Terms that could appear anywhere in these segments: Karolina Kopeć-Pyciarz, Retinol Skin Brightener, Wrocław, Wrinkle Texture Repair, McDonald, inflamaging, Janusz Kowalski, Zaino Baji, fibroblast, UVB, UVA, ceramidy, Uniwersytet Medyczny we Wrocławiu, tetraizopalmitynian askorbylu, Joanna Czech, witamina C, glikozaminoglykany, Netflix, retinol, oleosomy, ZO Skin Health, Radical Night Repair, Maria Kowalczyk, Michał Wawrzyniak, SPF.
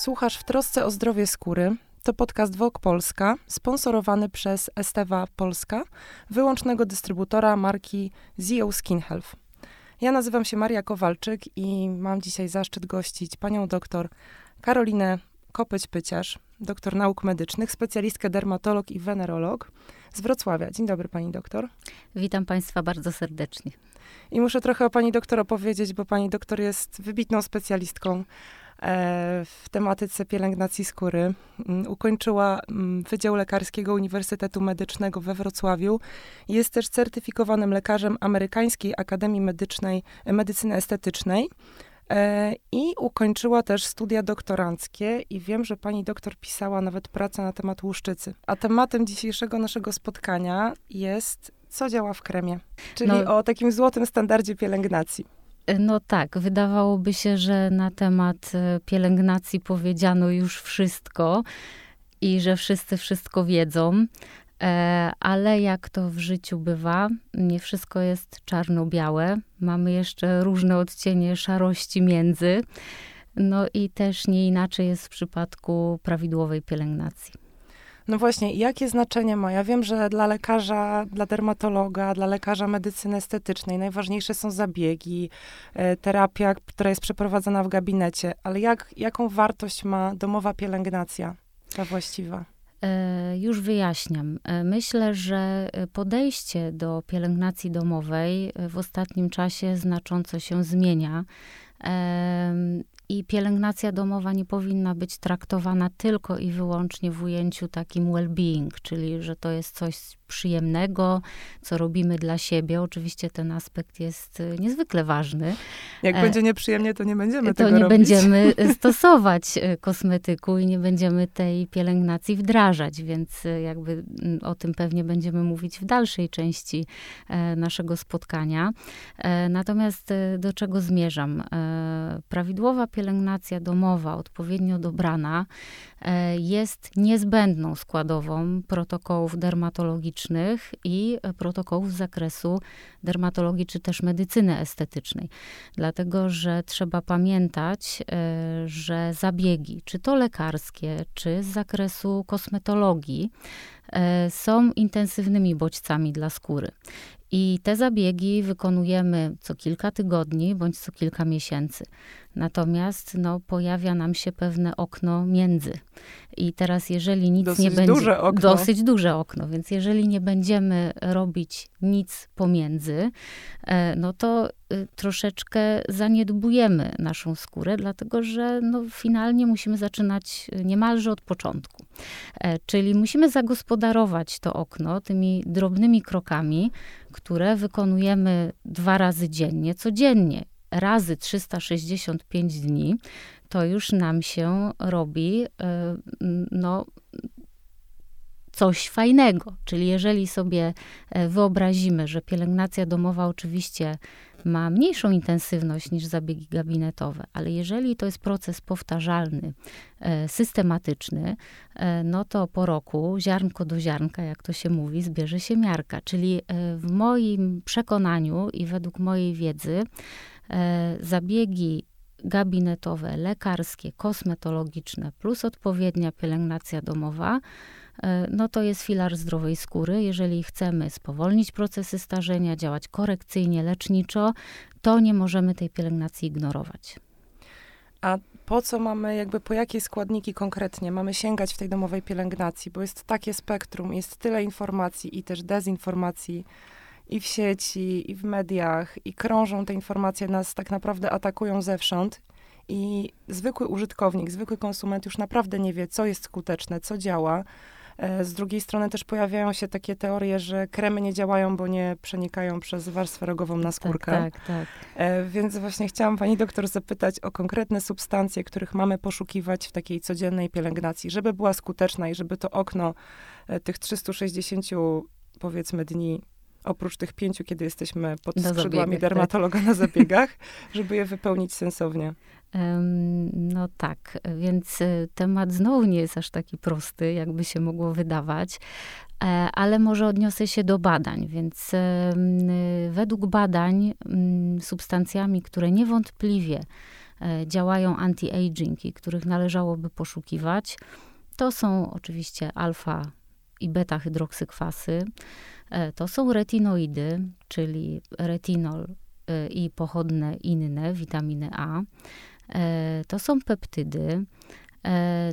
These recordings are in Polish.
Słuchasz W trosce o zdrowie skóry. To podcast Vogue Polska, sponsorowany przez Estewa Polska, wyłącznego dystrybutora marki ZO Skin Health. Ja nazywam się Maria Kowalczyk i mam dzisiaj zaszczyt gościć panią doktor Karolinę Kopeć-Pyciarz, doktor nauk medycznych, specjalistkę dermatolog i wenerolog z Wrocławia. Dzień dobry, pani doktor. Witam państwa bardzo serdecznie. I muszę trochę o pani doktor opowiedzieć, bo pani doktor jest wybitną specjalistką w tematyce pielęgnacji skóry. Ukończyła Wydział Lekarskiego Uniwersytetu Medycznego we Wrocławiu. Jest też certyfikowanym lekarzem Amerykańskiej Akademii Medycyny Estetycznej. I ukończyła też studia doktoranckie i wiem, że pani doktor pisała nawet pracę na temat łuszczycy. A tematem dzisiejszego naszego spotkania jest, co działa w kremie, czyli o takim złotym standardzie pielęgnacji. No tak, wydawałoby się, że na temat pielęgnacji powiedziano już wszystko i że wszyscy wszystko wiedzą, ale jak to w życiu bywa, nie wszystko jest czarno-białe. Mamy jeszcze różne odcienie szarości między. No i też nie inaczej jest w przypadku prawidłowej pielęgnacji. No właśnie, jakie znaczenie ma? Ja wiem, że dla lekarza, dla dermatologa, dla lekarza medycyny estetycznej najważniejsze są zabiegi, terapia, która jest przeprowadzana w gabinecie. Ale jaką wartość ma domowa pielęgnacja, ta właściwa? Już wyjaśniam. Myślę, że podejście do pielęgnacji domowej w ostatnim czasie znacząco się zmienia. I pielęgnacja domowa nie powinna być traktowana tylko i wyłącznie w ujęciu takim well-being, czyli że to jest coś przyjemnego, co robimy dla siebie. Oczywiście ten aspekt jest niezwykle ważny. Jak będzie nieprzyjemnie, to nie będziemy tego robić. To nie będziemy stosować kosmetyku i nie będziemy tej pielęgnacji wdrażać, więc jakby o tym pewnie będziemy mówić w dalszej części naszego spotkania. Natomiast do czego zmierzam? Prawidłowa pielęgnacja domowa, odpowiednio dobrana, jest niezbędną składową protokołów dermatologicznych i protokołów z zakresu dermatologii, czy też medycyny estetycznej. Dlatego, że trzeba pamiętać, że zabiegi, czy to lekarskie, czy z zakresu kosmetologii, są intensywnymi bodźcami dla skóry. I te zabiegi wykonujemy co kilka tygodni, bądź co kilka miesięcy. Natomiast pojawia nam się pewne okno między. I teraz jeżeli nic nie będzie... Dosyć duże okno. Więc jeżeli nie będziemy robić nic pomiędzy, to troszeczkę zaniedbujemy naszą skórę, dlatego że finalnie musimy zaczynać niemalże od początku. Czyli musimy zagospodarować to okno tymi drobnymi krokami, które wykonujemy 2 razy dziennie, codziennie, razy 365 dni, to już nam się robi, coś fajnego. Czyli jeżeli sobie wyobrazimy, że pielęgnacja domowa oczywiście ma mniejszą intensywność niż zabiegi gabinetowe, ale jeżeli to jest proces powtarzalny, systematyczny, to po roku ziarnko do ziarnka, jak to się mówi, zbierze się miarka. Czyli w moim przekonaniu i według mojej wiedzy zabiegi gabinetowe, lekarskie, kosmetologiczne plus odpowiednia pielęgnacja domowa, to jest filar zdrowej skóry. Jeżeli chcemy spowolnić procesy starzenia, działać korekcyjnie, leczniczo, to nie możemy tej pielęgnacji ignorować. A po co mamy, po jakie składniki konkretnie mamy sięgać w tej domowej pielęgnacji? Bo jest takie spektrum, jest tyle informacji i też dezinformacji i w sieci, i w mediach, i krążą te informacje, nas tak naprawdę atakują zewsząd. I zwykły użytkownik, zwykły konsument już naprawdę nie wie, co jest skuteczne, co działa. Z drugiej strony też pojawiają się takie teorie, że kremy nie działają, bo nie przenikają przez warstwę rogową na skórkę. Tak. Więc właśnie chciałam pani doktor zapytać o konkretne substancje, których mamy poszukiwać w takiej codziennej pielęgnacji, żeby była skuteczna i żeby to okno tych 360, powiedzmy, dni, oprócz tych 5, kiedy jesteśmy pod skrzydłami dermatologa na zabiegach, żeby je wypełnić sensownie. No tak, więc temat znowu nie jest aż taki prosty, jakby się mogło wydawać, ale może odniosę się do badań. Więc według badań substancjami, które niewątpliwie działają anti-aging, których należałoby poszukiwać, to są oczywiście alfa i beta hydroksykwasy, to są retinoidy, czyli retinol i pochodne inne, witaminy A, to są peptydy,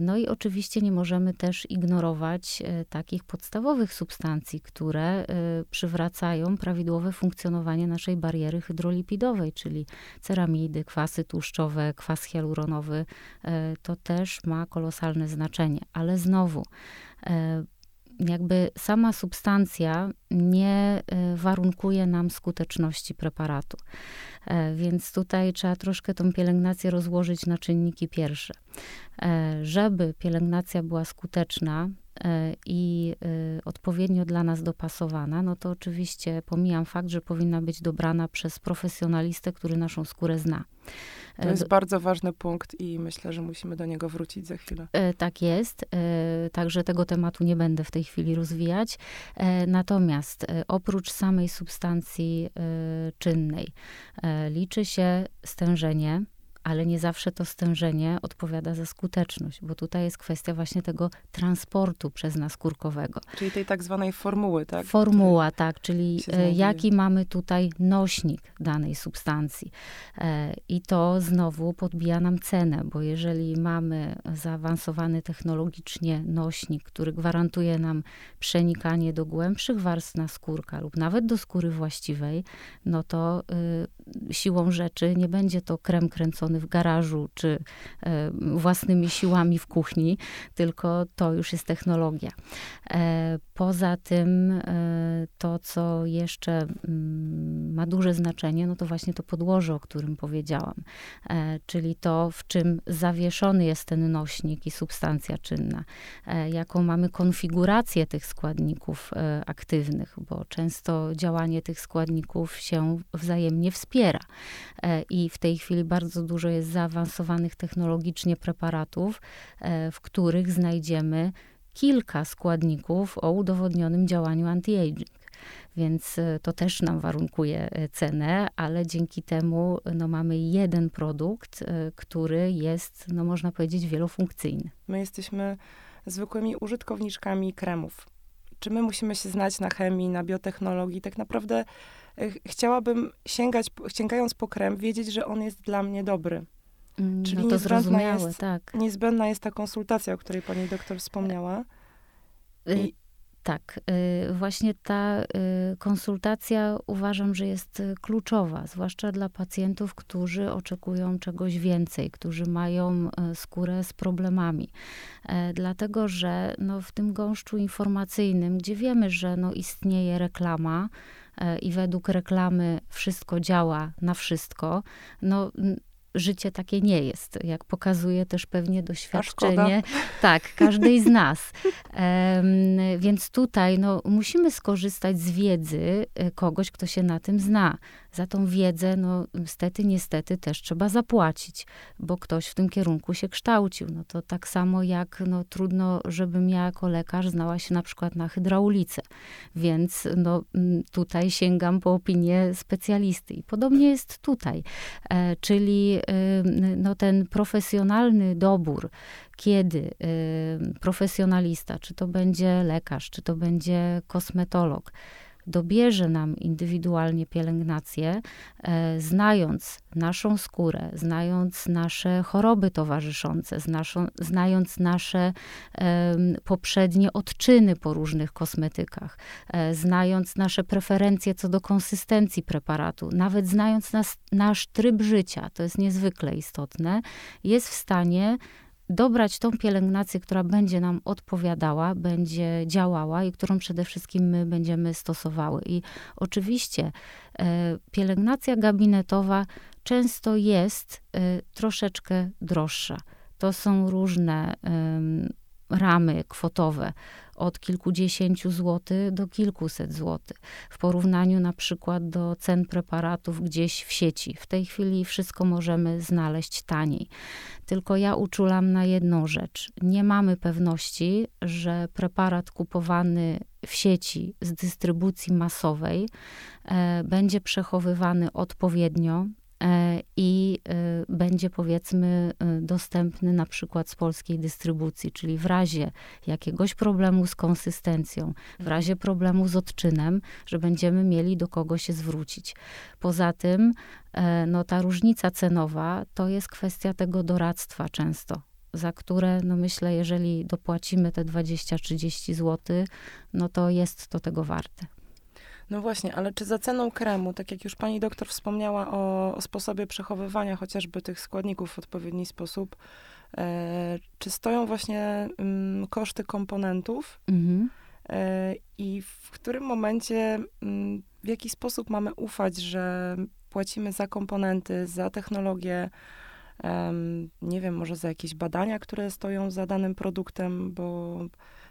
no i oczywiście nie możemy też ignorować takich podstawowych substancji, które przywracają prawidłowe funkcjonowanie naszej bariery hydrolipidowej, czyli ceramidy, kwasy tłuszczowe, kwas hialuronowy. To też ma kolosalne znaczenie, ale znowu jakby sama substancja nie warunkuje nam skuteczności preparatu. Więc tutaj trzeba troszkę tą pielęgnację rozłożyć na czynniki pierwsze. Żeby pielęgnacja była skuteczna i odpowiednio dla nas dopasowana, no to oczywiście pomijam fakt, że powinna być dobrana przez profesjonalistę, który naszą skórę zna. To jest bardzo ważny punkt i myślę, że musimy do niego wrócić za chwilę. Tak jest. Także tego tematu nie będę w tej chwili rozwijać. Natomiast oprócz samej substancji czynnej liczy się stężenie, ale nie zawsze to stężenie odpowiada za skuteczność, bo tutaj jest kwestia właśnie tego transportu przez nas kurkowego. Czyli tej tak zwanej formuły, tak? Formuła, tak, czyli jaki mamy tutaj nośnik danej substancji. I to znowu podbija nam cenę, bo jeżeli mamy zaawansowany technologicznie nośnik, który gwarantuje nam przenikanie do głębszych warstw naskórka lub nawet do skóry właściwej, no to siłą rzeczy nie będzie to krem kręcony w garażu, czy własnymi siłami w kuchni, tylko to już jest technologia. Poza tym to, co jeszcze ma duże znaczenie, no to właśnie to podłoże, o którym powiedziałam. Czyli to, w czym zawieszony jest ten nośnik i substancja czynna. Jaką mamy konfigurację tych składników aktywnych, bo często działanie tych składników się wzajemnie wspiera. I w tej chwili bardzo dużo jest zaawansowanych technologicznie preparatów, w których znajdziemy kilka składników o udowodnionym działaniu anti-aging. Więc to też nam warunkuje cenę, ale dzięki temu no, mamy jeden produkt, który jest, no, można powiedzieć, wielofunkcyjny. My jesteśmy zwykłymi użytkowniczkami kremów. Czy my musimy się znać na chemii, na biotechnologii? Tak naprawdę chciałabym sięgając po krem, wiedzieć, że on jest dla mnie dobry. Czyli no to zrozumiałe, tak. Niezbędna jest ta konsultacja, o której pani doktor wspomniała. Tak, właśnie ta konsultacja uważam, że jest kluczowa, zwłaszcza dla pacjentów, którzy oczekują czegoś więcej, którzy mają skórę z problemami. Dlatego, że no, w tym gąszczu informacyjnym, gdzie wiemy, że no, istnieje reklama i według reklamy wszystko działa na wszystko, no życie takie nie jest, jak pokazuje też pewnie doświadczenie każdej z nas. Więc tutaj no, musimy skorzystać z wiedzy kogoś, kto się na tym zna. Za tą wiedzę, no niestety też trzeba zapłacić, bo ktoś w tym kierunku się kształcił. No to tak samo jak no, trudno, żebym ja jako lekarz znała się na przykład na hydraulice. Więc no, tutaj sięgam po opinię specjalisty. I podobnie jest tutaj. Czyli no, ten profesjonalny dobór, kiedy profesjonalista, czy to będzie lekarz, czy to będzie kosmetolog, dobierze nam indywidualnie pielęgnację, znając naszą skórę, znając nasze choroby towarzyszące, znając nasze poprzednie odczyny po różnych kosmetykach, znając nasze preferencje co do konsystencji preparatu, nawet znając nasz tryb życia, to jest niezwykle istotne, jest w stanie dobrać tą pielęgnację, która będzie nam odpowiadała, będzie działała i którą przede wszystkim my będziemy stosowały. I oczywiście pielęgnacja gabinetowa często jest troszeczkę droższa. To są różne ramy kwotowe, od kilkudziesięciu złotych do kilkuset złotych. W porównaniu na przykład do cen preparatów gdzieś w sieci. W tej chwili wszystko możemy znaleźć taniej. Tylko ja uczulam na jedną rzecz. Nie mamy pewności, że preparat kupowany w sieci z dystrybucji masowej będzie przechowywany odpowiednio i będzie, powiedzmy, dostępny na przykład z polskiej dystrybucji, czyli w razie jakiegoś problemu z konsystencją, w razie problemu z odczynem, że będziemy mieli do kogo się zwrócić. Poza tym, no, ta różnica cenowa to jest kwestia tego doradztwa często, za które, no myślę, jeżeli dopłacimy te 20-30 zł, no to jest to tego warte. No właśnie, ale czy za ceną kremu, tak jak już pani doktor wspomniała o sposobie przechowywania chociażby tych składników w odpowiedni sposób, czy stoją właśnie koszty komponentów i w którym momencie, w jaki sposób mamy ufać, że płacimy za komponenty, za technologię, nie wiem, może za jakieś badania, które stoją za danym produktem, bo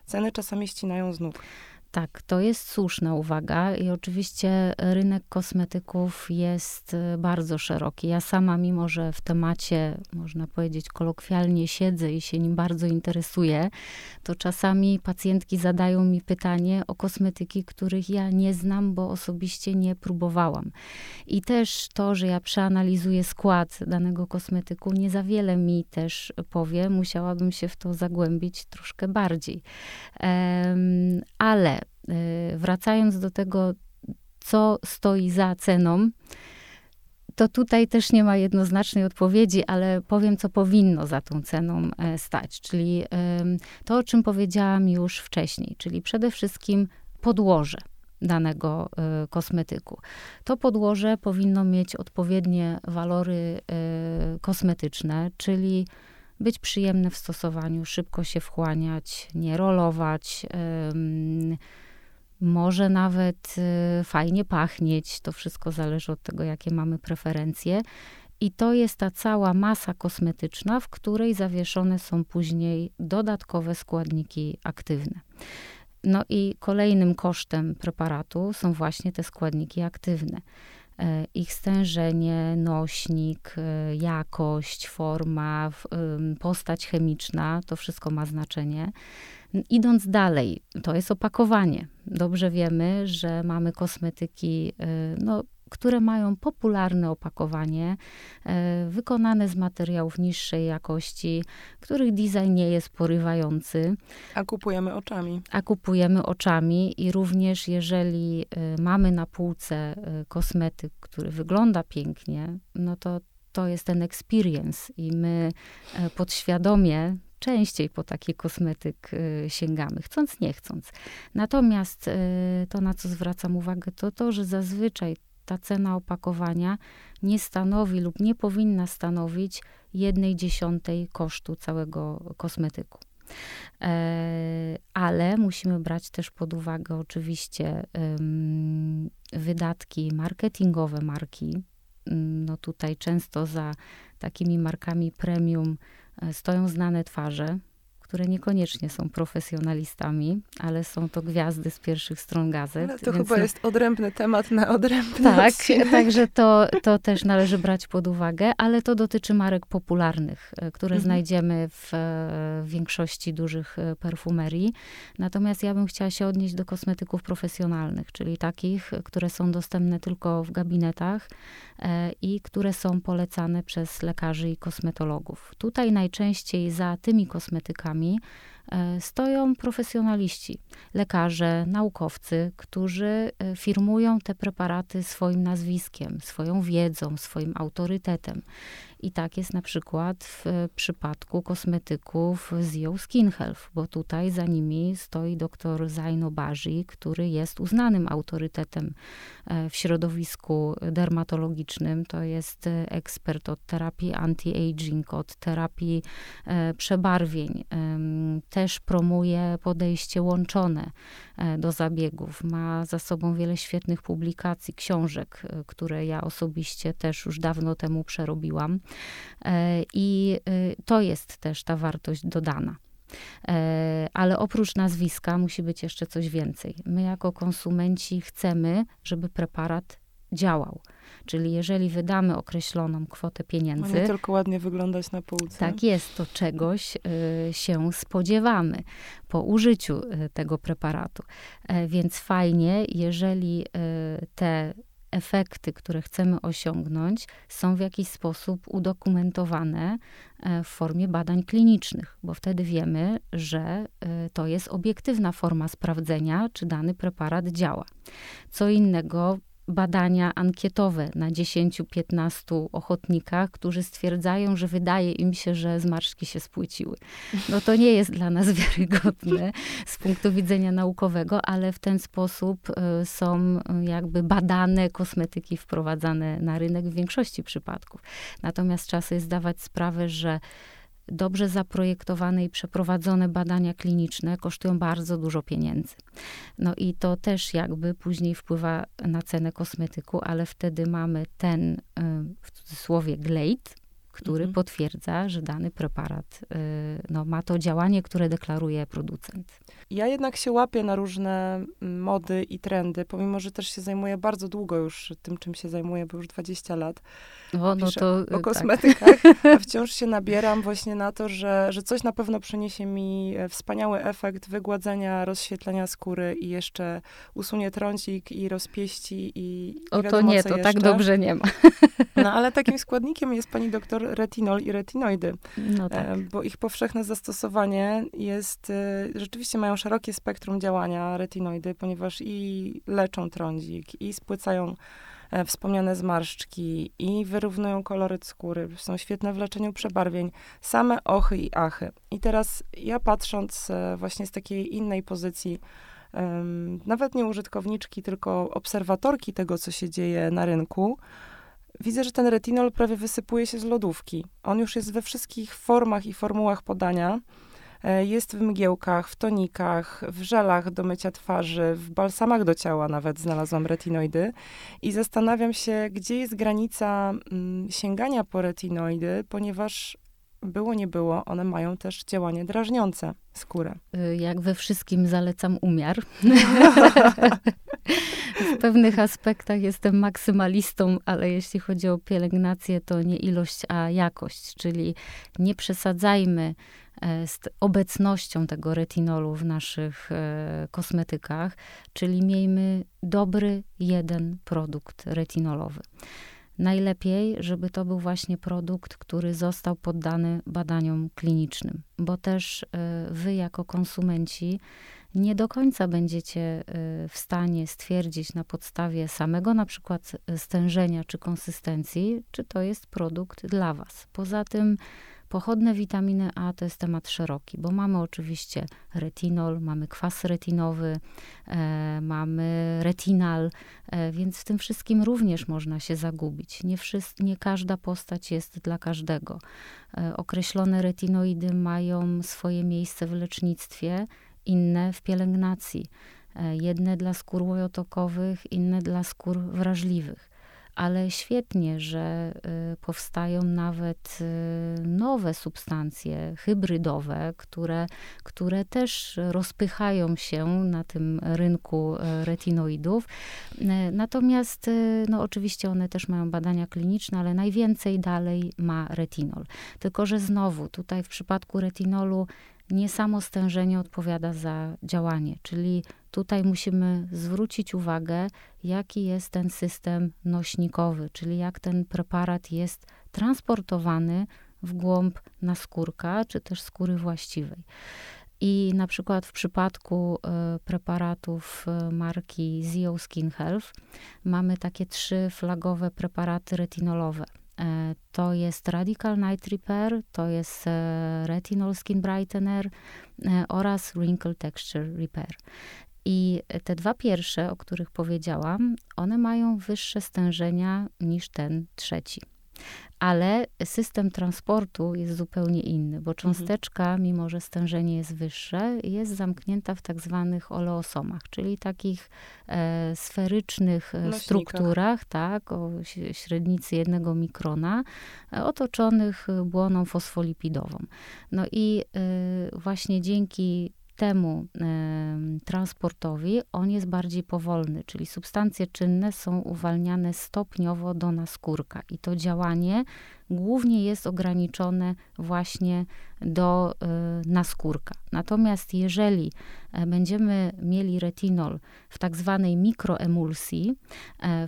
ceny czasami ścinają z nóg. Tak, to jest słuszna uwaga i oczywiście rynek kosmetyków jest bardzo szeroki. Ja sama, mimo że w temacie, można powiedzieć kolokwialnie, siedzę i się nim bardzo interesuję, to czasami pacjentki zadają mi pytanie o kosmetyki, których ja nie znam, bo osobiście nie próbowałam. I też to, że ja przeanalizuję skład danego kosmetyku, nie za wiele mi też powie. Musiałabym się w to zagłębić troszkę bardziej. Ale wracając do tego, co stoi za ceną, to tutaj też nie ma jednoznacznej odpowiedzi, ale powiem, co powinno za tą ceną stać. Czyli to, o czym powiedziałam już wcześniej, czyli przede wszystkim podłoże danego kosmetyku. To podłoże powinno mieć odpowiednie walory kosmetyczne, czyli być przyjemne w stosowaniu, szybko się wchłaniać, nie rolować, może nawet fajnie pachnieć. To wszystko zależy od tego, jakie mamy preferencje. I to jest ta cała masa kosmetyczna, w której zawieszone są później dodatkowe składniki aktywne. No i kolejnym kosztem preparatu są właśnie te składniki aktywne. Ich stężenie, nośnik, jakość, forma, postać chemiczna, to wszystko ma znaczenie. Idąc dalej, to jest opakowanie. Dobrze wiemy, że mamy kosmetyki, no, które mają popularne opakowanie, wykonane z materiałów niższej jakości, których design nie jest porywający. A kupujemy oczami. I również jeżeli mamy na półce kosmetyk, który wygląda pięknie, no to jest ten experience i my podświadomie częściej po taki kosmetyk sięgamy, chcąc nie chcąc. Natomiast to, na co zwracam uwagę, to to, że zazwyczaj ta cena opakowania nie stanowi lub nie powinna stanowić 1/10 kosztu całego kosmetyku. Ale musimy brać też pod uwagę oczywiście wydatki marketingowe marki. No tutaj często za takimi markami premium stoją znane twarze, które niekoniecznie są profesjonalistami, ale są to gwiazdy z pierwszych stron gazet. Ale to chyba jest odrębny temat na odrębny odcinek. Także to też należy brać pod uwagę, ale to dotyczy marek popularnych, które znajdziemy w większości dużych perfumerii. Natomiast ja bym chciała się odnieść do kosmetyków profesjonalnych, czyli takich, które są dostępne tylko w gabinetach i które są polecane przez lekarzy i kosmetologów. Tutaj najczęściej za tymi kosmetykami stoją profesjonaliści, lekarze, naukowcy, którzy firmują te preparaty swoim nazwiskiem, swoją wiedzą, swoim autorytetem. I tak jest na przykład w przypadku kosmetyków ZO Skin Health, bo tutaj za nimi stoi dr Zaino Baji, który jest uznanym autorytetem w środowisku dermatologicznym. To jest ekspert od terapii anti-aging, od terapii przebarwień. Też promuje podejście łączone do zabiegów. Ma za sobą wiele świetnych publikacji, książek, które ja osobiście też już dawno temu przerobiłam. I to jest też ta wartość dodana. Ale oprócz nazwiska musi być jeszcze coś więcej. My jako konsumenci chcemy, żeby preparat działał. Czyli jeżeli wydamy określoną kwotę pieniędzy... Ma nie tylko ładnie wyglądać na półce. Tak jest, to czegoś się spodziewamy po użyciu tego preparatu. Więc fajnie, jeżeli te efekty, które chcemy osiągnąć, są w jakiś sposób udokumentowane w formie badań klinicznych, bo wtedy wiemy, że to jest obiektywna forma sprawdzenia, czy dany preparat działa. Co innego badania ankietowe na 10-15 ochotnikach, którzy stwierdzają, że wydaje im się, że zmarszczki się spłyciły. No to nie jest dla nas wiarygodne z punktu widzenia naukowego, ale w ten sposób są jakby badane kosmetyki wprowadzane na rynek w większości przypadków. Natomiast trzeba sobie zdawać sprawę, że dobrze zaprojektowane i przeprowadzone badania kliniczne kosztują bardzo dużo pieniędzy. No i to też jakby później wpływa na cenę kosmetyku, ale wtedy mamy ten, w cudzysłowie, glejt, który potwierdza, że dany preparat ma to działanie, które deklaruje producent. Ja jednak się łapię na różne mody i trendy, pomimo że też się zajmuję bardzo długo już tym, czym się zajmuję, bo już 20 lat o kosmetykach, tak. A wciąż się nabieram właśnie na to, że coś na pewno przyniesie mi wspaniały efekt wygładzenia, rozświetlenia skóry i jeszcze usunie trącik i rozpieści i wiadomo, to nie, to jeszcze. Tak dobrze nie ma. No ale takim składnikiem jest pani doktor retinol i retinoidy, no tak. Bo ich powszechne zastosowanie jest, rzeczywiście mają szerokie spektrum działania retinoidy, ponieważ i leczą trądzik, i spłycają wspomniane zmarszczki, i wyrównują kolory skóry, są świetne w leczeniu przebarwień, same ochy i achy. I teraz ja patrząc właśnie z takiej innej pozycji, nawet nie użytkowniczki, tylko obserwatorki tego, co się dzieje na rynku, widzę, że ten retinol prawie wysypuje się z lodówki. On już jest we wszystkich formach i formułach podania. Jest w mgiełkach, w tonikach, w żelach do mycia twarzy, w balsamach do ciała nawet znalazłam retinoidy. I zastanawiam się, gdzie jest granica sięgania po retinoidy, ponieważ było nie było, one mają też działanie drażniące skórę. Jak we wszystkim zalecam umiar. W pewnych aspektach jestem maksymalistą, ale jeśli chodzi o pielęgnację, to nie ilość, a jakość. Czyli nie przesadzajmy z obecnością tego retinolu w naszych kosmetykach, czyli miejmy dobry jeden produkt retinolowy. Najlepiej, żeby to był właśnie produkt, który został poddany badaniom klinicznym, bo też wy jako konsumenci nie do końca będziecie w stanie stwierdzić na podstawie samego na przykład stężenia czy konsystencji, czy to jest produkt dla was. Poza tym pochodne witaminy A to jest temat szeroki, bo mamy oczywiście retinol, mamy kwas retinowy, mamy retinal, więc w tym wszystkim również można się zagubić. Nie każda postać jest dla każdego. Określone retinoidy mają swoje miejsce w lecznictwie, inne w pielęgnacji. Jedne dla skór łojotokowych, inne dla skór wrażliwych. Ale świetnie, że powstają nawet nowe substancje hybrydowe, które też rozpychają się na tym rynku retinoidów. Natomiast oczywiście one też mają badania kliniczne, ale najwięcej dalej ma retinol. Tylko że znowu tutaj w przypadku retinolu nie samo stężenie odpowiada za działanie, czyli tutaj musimy zwrócić uwagę, jaki jest ten system nośnikowy, czyli jak ten preparat jest transportowany w głąb naskórka, czy też skóry właściwej. I na przykład w przypadku preparatów marki ZO Skin Health mamy takie 3 flagowe preparaty retinolowe. To jest Radical Night Repair, to jest Retinol Skin Brightener oraz Wrinkle Texture Repair. I te 2 pierwsze, o których powiedziałam, one mają wyższe stężenia niż ten 3. Ale system transportu jest zupełnie inny, bo cząsteczka, mimo że stężenie jest wyższe, jest zamknięta w tak zwanych oleosomach, czyli takich sferycznych nośnikach, strukturach, tak, o średnicy 1 mikrona, otoczonych błoną fosfolipidową. No i właśnie dzięki temu transportowi on jest bardziej powolny, czyli substancje czynne są uwalniane stopniowo do naskórka i to działanie głównie jest ograniczone właśnie do naskórka. Natomiast jeżeli będziemy mieli retinol w tak zwanej mikroemulsji,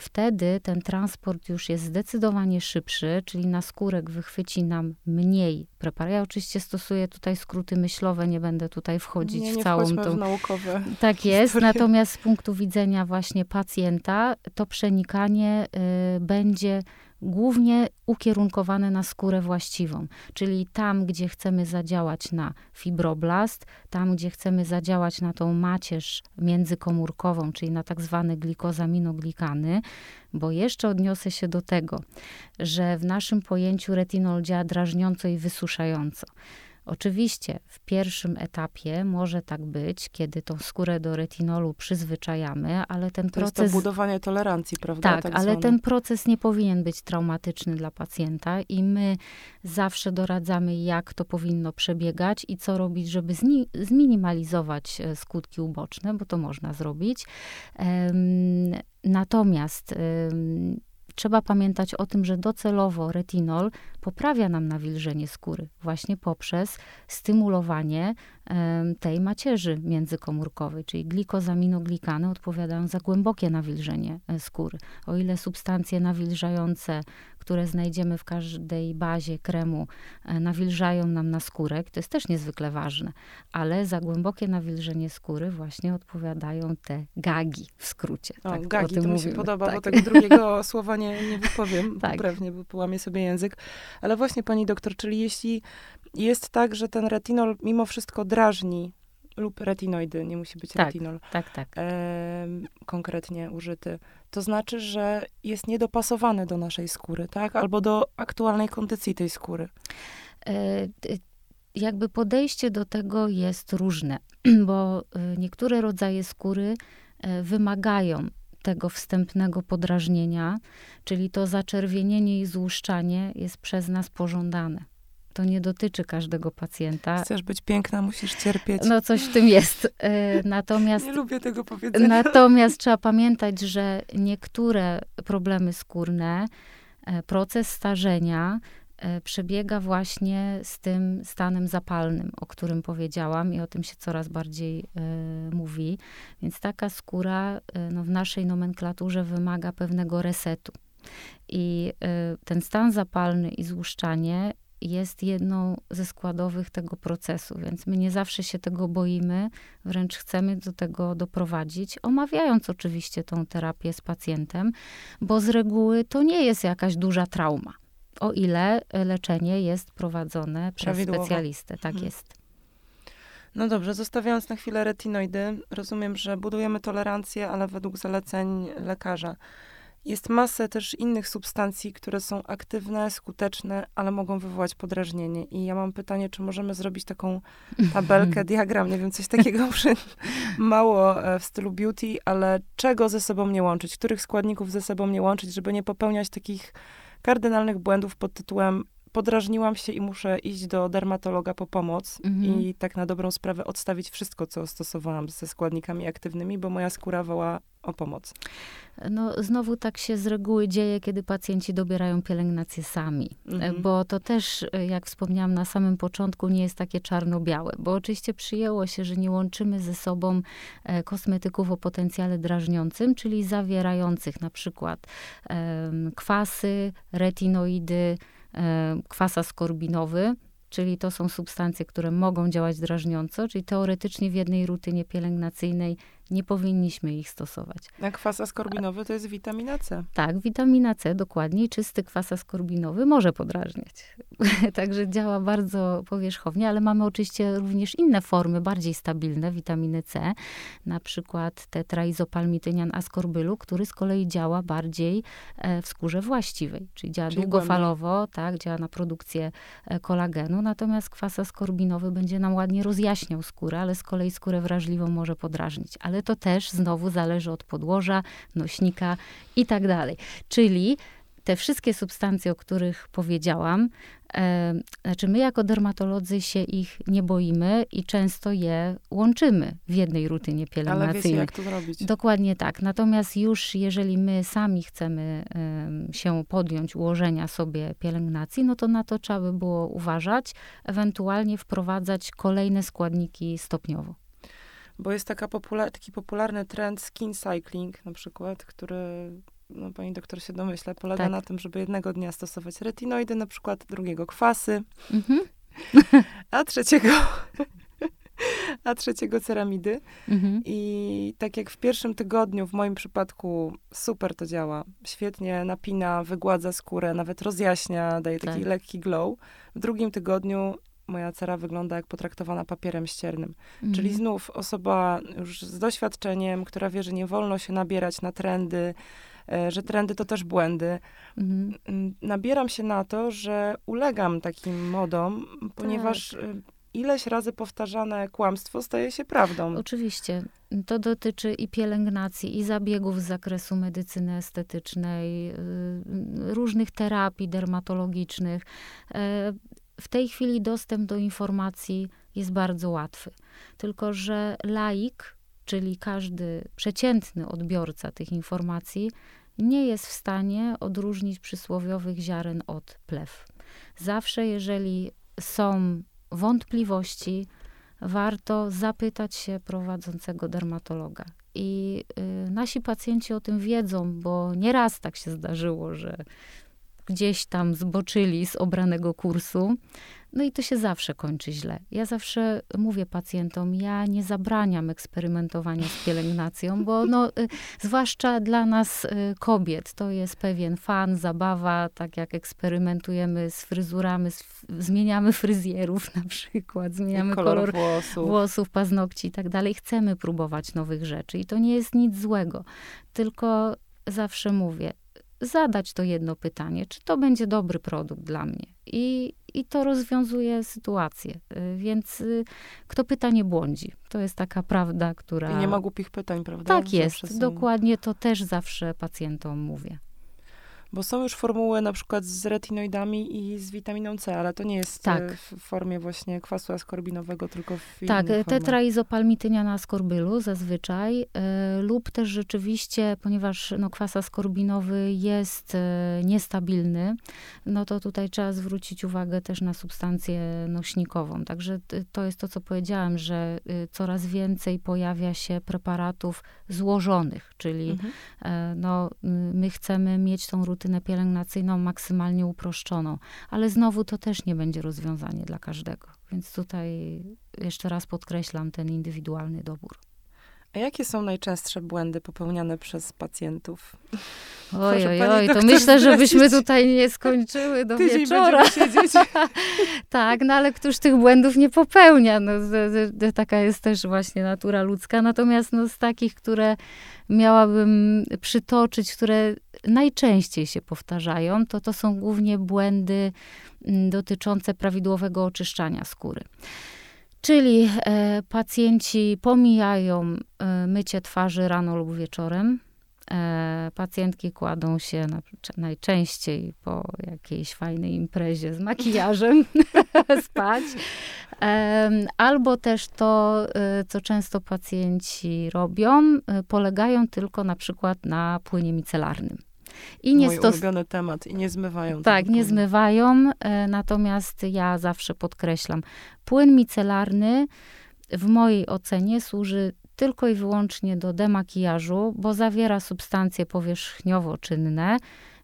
wtedy ten transport już jest zdecydowanie szybszy, czyli naskórek wychwyci nam mniej preparatu. Ja oczywiście stosuję tutaj skróty myślowe, nie będę tutaj wchodzić w całą tą... naukowe. Tak jest, historię. Natomiast z punktu widzenia właśnie pacjenta to przenikanie będzie głównie ukierunkowane na skórę właściwą, czyli tam, gdzie chcemy zadziałać na fibroblast, tam, gdzie chcemy zadziałać na tą macierz międzykomórkową, czyli na tak zwane glikozaminoglykany, bo jeszcze odniosę się do tego, że w naszym pojęciu retinol działa drażniąco i wysuszająco. Oczywiście w pierwszym etapie może tak być, kiedy tą skórę do retinolu przyzwyczajamy, ale ten proces... To jest to budowanie tolerancji, prawda? Tak, ale ten proces nie powinien być traumatyczny dla pacjenta i my zawsze doradzamy, jak to powinno przebiegać i co robić, żeby zminimalizować skutki uboczne, bo to można zrobić. Natomiast... Trzeba pamiętać o tym, że docelowo retinol poprawia nam nawilżenie skóry właśnie poprzez stymulowanie tej macierzy międzykomórkowej, czyli glikozaminoglykany odpowiadają za głębokie nawilżenie skóry. O ile substancje nawilżające, które znajdziemy w każdej bazie kremu, nawilżają nam naskórek, to jest też niezwykle ważne, ale za głębokie nawilżenie skóry właśnie odpowiadają te gagi w skrócie. O, tak, gagi, to mi się podoba, tak. Bo tego drugiego słowa nie wypowiem poprawnie, bo połamię sobie język. Ale właśnie pani doktor, czyli jeśli jest tak, że ten retinol mimo wszystko drażni lub retinoidy, nie musi być retinol. Tak. Konkretnie użyty. To znaczy, że jest niedopasowany do naszej skóry, tak? Albo do aktualnej kondycji tej skóry. Jakby podejście do tego jest różne, bo niektóre rodzaje skóry wymagają tego wstępnego podrażnienia, czyli to zaczerwienienie i złuszczanie jest przez nas pożądane. To nie dotyczy każdego pacjenta. Chcesz być piękna, musisz cierpieć. No coś w tym jest. Natomiast, nie lubię tego powiedzenia. Natomiast trzeba pamiętać, że niektóre problemy skórne, proces starzenia przebiega właśnie z tym stanem zapalnym, o którym powiedziałam i o tym się coraz bardziej mówi. Więc taka skóra w naszej nomenklaturze wymaga pewnego resetu. I ten stan zapalny i złuszczanie jest jedną ze składowych tego procesu, więc my nie zawsze się tego boimy, wręcz chcemy do tego doprowadzić, omawiając oczywiście tą terapię z pacjentem, bo z reguły to nie jest jakaś duża trauma, o ile leczenie jest prowadzone przez specjalistę. Tak jest. No dobrze, zostawiając na chwilę retinoidy, rozumiem, że budujemy tolerancję, ale według zaleceń lekarza. Jest masę też innych substancji, które są aktywne, skuteczne, ale mogą wywołać podrażnienie. I ja mam pytanie, czy możemy zrobić taką tabelkę, diagram, nie wiem, coś takiego mało w stylu beauty, ale czego ze sobą nie łączyć, których składników ze sobą nie łączyć, żeby nie popełniać takich kardynalnych błędów pod tytułem podrażniłam się i muszę iść do dermatologa po pomoc i tak na dobrą sprawę odstawić wszystko, co stosowałam ze składnikami aktywnymi, bo moja skóra woła o pomoc. No znowu tak się z reguły dzieje, kiedy pacjenci dobierają pielęgnację sami, bo to też, jak wspomniałam na samym początku, nie jest takie czarno-białe, bo oczywiście przyjęło się, że nie łączymy ze sobą kosmetyków o potencjale drażniącym, czyli zawierających na przykład kwasy, retinoidy, kwas askorbinowy, czyli to są substancje, które mogą działać drażniąco, czyli teoretycznie w jednej rutynie pielęgnacyjnej nie powinniśmy ich stosować. A kwas askorbinowy to jest witamina C. Tak, witamina C, dokładnie. Czysty kwas askorbinowy może podrażniać. Także działa bardzo powierzchownie, ale mamy oczywiście również inne formy, bardziej stabilne witaminy C, na przykład tetraizopalmitynian askorbylu, który z kolei działa bardziej w skórze właściwej, czyli działa długofalowo, tak, działa na produkcję kolagenu, natomiast kwas askorbinowy będzie nam ładnie rozjaśniał skórę, ale z kolei skórę wrażliwą może podrażnić. Ale to też znowu zależy od podłoża, nośnika i tak dalej. Czyli te wszystkie substancje, o których powiedziałam, znaczy my jako dermatolodzy się ich nie boimy i często je łączymy w jednej rutynie pielęgnacyjnej. Ale wiecie, jak to zrobić. Dokładnie tak. Natomiast już jeżeli my sami chcemy się podjąć ułożenia sobie pielęgnacji, no to na to trzeba by było uważać, ewentualnie wprowadzać kolejne składniki stopniowo. Bo jest taki popularny trend skin cycling na przykład, który... No, pani doktor się domyśla, polega na tym, żeby jednego dnia stosować retinoidy, na przykład drugiego kwasy, a trzeciego ceramidy. I tak jak w pierwszym tygodniu, w moim przypadku super to działa. Świetnie napina, wygładza skórę, nawet rozjaśnia, daje taki lekki glow. W drugim tygodniu moja cera wygląda jak potraktowana papierem ściernym. Czyli znów osoba już z doświadczeniem, która wie, że nie wolno się nabierać na trendy, że trendy to też błędy. Nabieram się na to, że ulegam takim modom, ponieważ ileś razy powtarzane kłamstwo staje się prawdą. Oczywiście. To dotyczy i pielęgnacji, i zabiegów z zakresu medycyny estetycznej, różnych terapii dermatologicznych. W tej chwili dostęp do informacji jest bardzo łatwy. Tylko że laik, czyli każdy przeciętny odbiorca tych informacji, nie jest w stanie odróżnić przysłowiowych ziaren od plew. Zawsze, jeżeli są wątpliwości, warto zapytać się prowadzącego dermatologa. I nasi pacjenci o tym wiedzą, bo nieraz tak się zdarzyło, że gdzieś tam zboczyli z obranego kursu. No i to się zawsze kończy źle. Ja zawsze mówię pacjentom, ja nie zabraniam eksperymentowania z pielęgnacją, bo zwłaszcza dla nas kobiet to jest pewien fan, zabawa, tak jak eksperymentujemy z fryzurami, zmieniamy fryzjerów na przykład, zmieniamy kolor włosów, paznokci i tak dalej. Chcemy próbować nowych rzeczy i to nie jest nic złego. Tylko zawsze mówię, zadać to jedno pytanie, czy to będzie dobry produkt dla mnie. I to rozwiązuje sytuację. Więc kto pyta, nie błądzi. To jest taka prawda, która... I nie ma głupich pytań, prawda? Tak jest. Dokładnie to też zawsze pacjentom mówię. Bo są już formuły na przykład z retinoidami i z witaminą C, ale to nie jest w formie właśnie kwasu askorbinowego, tylko w innej formie. Tetraizopalmityniana askorbylu zazwyczaj lub też rzeczywiście, ponieważ kwas askorbinowy jest niestabilny, no to tutaj trzeba zwrócić uwagę też na substancję nośnikową. Także to jest to, co powiedziałam, że coraz więcej pojawia się preparatów złożonych, czyli my chcemy mieć tą rutynę pielęgnacyjną maksymalnie uproszczoną. Ale znowu to też nie będzie rozwiązanie dla każdego. Więc tutaj jeszcze raz podkreślam ten indywidualny dobór. A jakie są najczęstsze błędy popełniane przez pacjentów? Oj, to myślę, żebyśmy tutaj nie skończyły do wieczora. Tak, ale któż tych błędów nie popełnia? Taka jest też właśnie natura ludzka. Natomiast z takich, które miałabym przytoczyć, które najczęściej się powtarzają, to są głównie błędy dotyczące prawidłowego oczyszczania skóry. Czyli pacjenci pomijają mycie twarzy rano lub wieczorem. Pacjentki kładą się najczęściej po jakiejś fajnej imprezie z makijażem spać. Albo też to, co często pacjenci robią, polegają tylko na przykład na płynie micelarnym. Ulubiony temat i nie zmywają. Tak, nie zmywają, natomiast ja zawsze podkreślam, płyn micelarny w mojej ocenie służy tylko i wyłącznie do demakijażu, bo zawiera substancje powierzchniowo-czynne,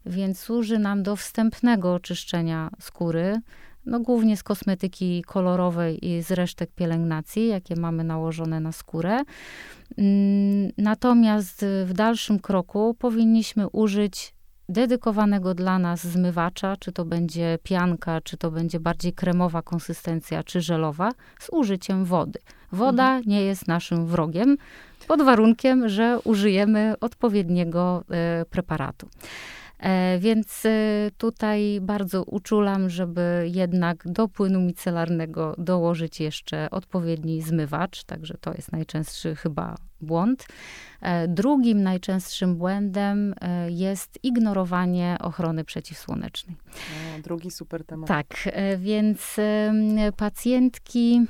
więc służy nam do wstępnego oczyszczenia skóry, głównie z kosmetyki kolorowej i z resztek pielęgnacji, jakie mamy nałożone na skórę. Natomiast w dalszym kroku powinniśmy użyć dedykowanego dla nas zmywacza, czy to będzie pianka, czy to będzie bardziej kremowa konsystencja, czy żelowa, z użyciem wody. Woda nie jest naszym wrogiem, pod warunkiem, że użyjemy odpowiedniego preparatu. Więc tutaj bardzo uczulam, żeby jednak do płynu micelarnego dołożyć jeszcze odpowiedni zmywacz, także to jest najczęstszy chyba błąd. Drugim najczęstszym błędem jest ignorowanie ochrony przeciwsłonecznej. No, drugi super temat. Tak, więc pacjentki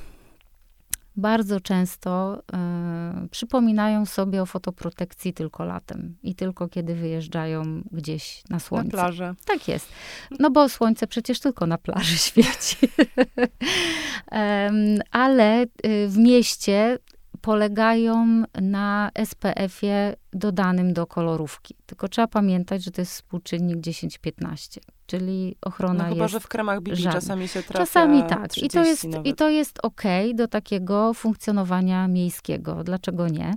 bardzo często przypominają sobie o fotoprotekcji tylko latem i tylko kiedy wyjeżdżają gdzieś na słońce. Na plażę. Tak jest. No bo słońce przecież tylko na plaży świeci. Ale w mieście polegają na SPF-ie dodanym do kolorówki. Tylko trzeba pamiętać, że to jest współczynnik 10-15, czyli ochrona jest... No chyba, że w kremach BB czasami się trafia. Czasami tak. I to jest okej do takiego funkcjonowania miejskiego. Dlaczego nie?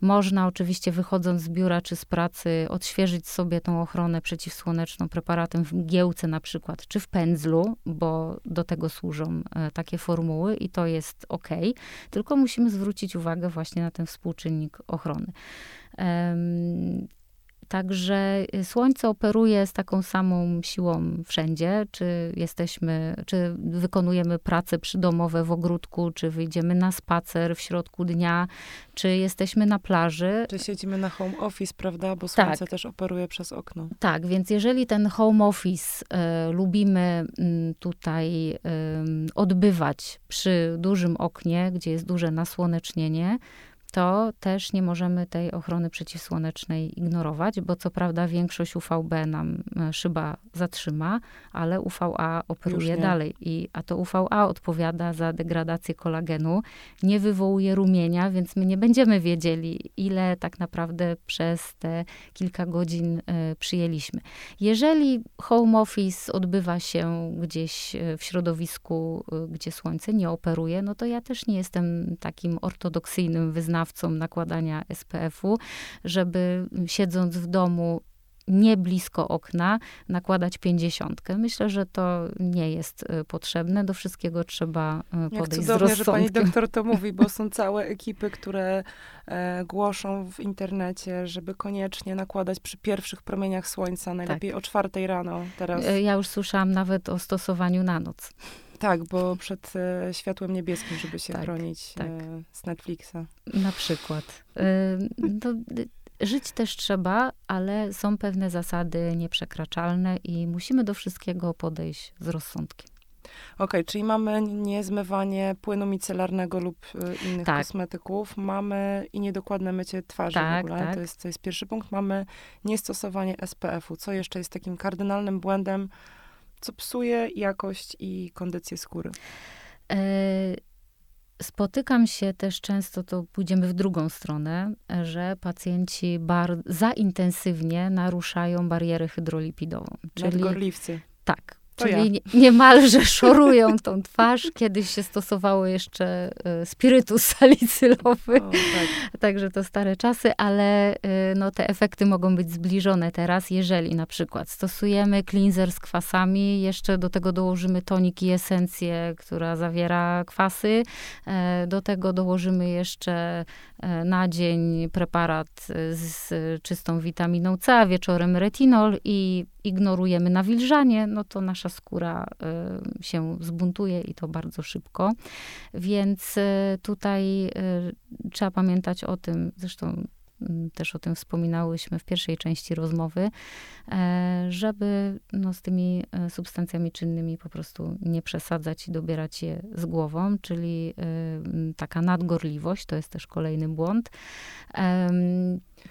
Można oczywiście wychodząc z biura czy z pracy odświeżyć sobie tą ochronę przeciwsłoneczną preparatem w mgiełce na przykład, czy w pędzlu, bo do tego służą takie formuły i to jest okej. Tylko musimy zwrócić uwagę właśnie na ten współczynnik ochrony. Także słońce operuje z taką samą siłą wszędzie, czy wykonujemy prace przydomowe w ogródku, czy wyjdziemy na spacer w środku dnia, czy jesteśmy na plaży. Czy siedzimy na home office, prawda, bo słońce tak. też operuje przez okno. Tak, więc jeżeli ten home office lubimy tutaj odbywać przy dużym oknie, gdzie jest duże nasłonecznienie, to też nie możemy tej ochrony przeciwsłonecznej ignorować, bo co prawda większość UVB nam szyba zatrzyma, ale UVA operuje dalej. A to UVA odpowiada za degradację kolagenu, nie wywołuje rumienia, więc my nie będziemy wiedzieli, ile tak naprawdę przez te kilka godzin przyjęliśmy. Jeżeli home office odbywa się gdzieś w środowisku, gdzie słońce nie operuje, no to ja też nie jestem takim ortodoksyjnym wyznawcą, nakładania SPF-u, żeby siedząc w domu nie blisko okna nakładać 50. Myślę, że to nie jest potrzebne. Do wszystkiego trzeba podejść z rozsądkiem. Jak cudownie, że pani doktor to mówi, bo są całe ekipy, które głoszą w internecie, żeby koniecznie nakładać przy pierwszych promieniach słońca, najlepiej tak. o 4 rano teraz. Ja już słyszałam nawet o stosowaniu na noc. Tak, bo przed światłem niebieskim, żeby się bronić z Netflixa. Na przykład. Żyć też trzeba, ale są pewne zasady nieprzekraczalne i musimy do wszystkiego podejść z rozsądkiem. Okej, czyli mamy niezmywanie płynu micelarnego lub innych kosmetyków. Mamy i niedokładne mycie twarzy w ogóle. Tak. To jest pierwszy punkt. Mamy niestosowanie SPF-u, co jeszcze jest takim kardynalnym błędem, co psuje jakość i kondycję skóry. Spotykam się też często, to pójdziemy w drugą stronę, że pacjenci za intensywnie naruszają barierę hydrolipidową. Nadgorliwcy. Tak. Czyli niemalże szorują tą twarz. Kiedyś się stosowało jeszcze spirytus salicylowy. Także to stare czasy, ale te efekty mogą być zbliżone teraz, jeżeli na przykład stosujemy cleanser z kwasami, jeszcze do tego dołożymy tonik i esencję, która zawiera kwasy. Do tego dołożymy jeszcze na dzień preparat z czystą witaminą C, a wieczorem retinol i ignorujemy nawilżanie, no to nasza skóra się zbuntuje i to bardzo szybko. Więc tutaj trzeba pamiętać o tym, zresztą też o tym wspominałyśmy w pierwszej części rozmowy, żeby z tymi substancjami czynnymi po prostu nie przesadzać i dobierać je z głową, czyli taka nadgorliwość, to jest też kolejny błąd.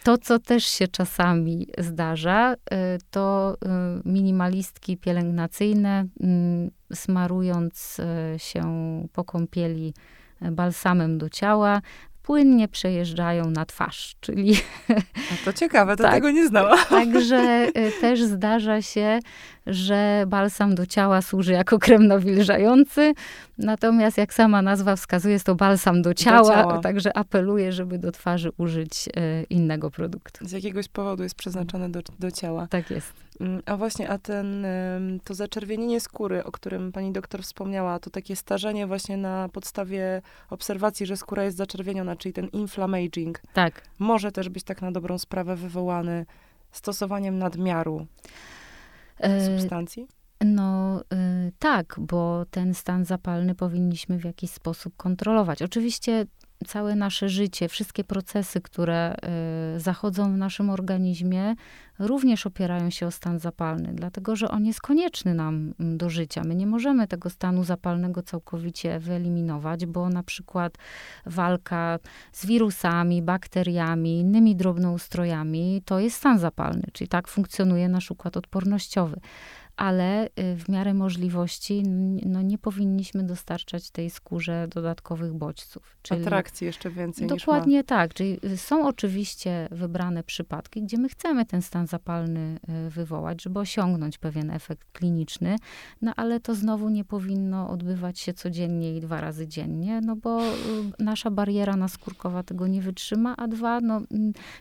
To, co też się czasami zdarza, to minimalistki pielęgnacyjne, smarując się po kąpieli balsamem do ciała, płynnie przejeżdżają na twarz, czyli... No to ciekawe, to tego nie znałam. Także też zdarza się, że balsam do ciała służy jako krem nawilżający, natomiast jak sama nazwa wskazuje, jest to balsam do ciała, także apeluję, żeby do twarzy użyć innego produktu. Z jakiegoś powodu jest przeznaczone do ciała. Tak jest. A właśnie, to zaczerwienienie skóry, o którym pani doktor wspomniała, to takie starzenie właśnie na podstawie obserwacji, że skóra jest zaczerwieniona, czyli ten inflamaging. Tak. Może też być tak na dobrą sprawę wywołany stosowaniem nadmiaru substancji? No tak, bo ten stan zapalny powinniśmy w jakiś sposób kontrolować. Oczywiście całe nasze życie, wszystkie procesy, które zachodzą w naszym organizmie, również opierają się o stan zapalny, dlatego że on jest konieczny nam do życia. My nie możemy tego stanu zapalnego całkowicie wyeliminować, bo na przykład walka z wirusami, bakteriami, innymi drobnoustrojami, to jest stan zapalny, czyli tak funkcjonuje nasz układ odpornościowy. Ale w miarę możliwości no, nie powinniśmy dostarczać tej skórze dodatkowych bodźców. Czyli atrakcji jeszcze więcej niż ma. Dokładnie tak. Czyli są oczywiście wybrane przypadki, gdzie my chcemy ten stan zapalny wywołać, żeby osiągnąć pewien efekt kliniczny, no ale to znowu nie powinno odbywać się codziennie i 2 razy dziennie, no bo nasza bariera naskórkowa tego nie wytrzyma, a 2, no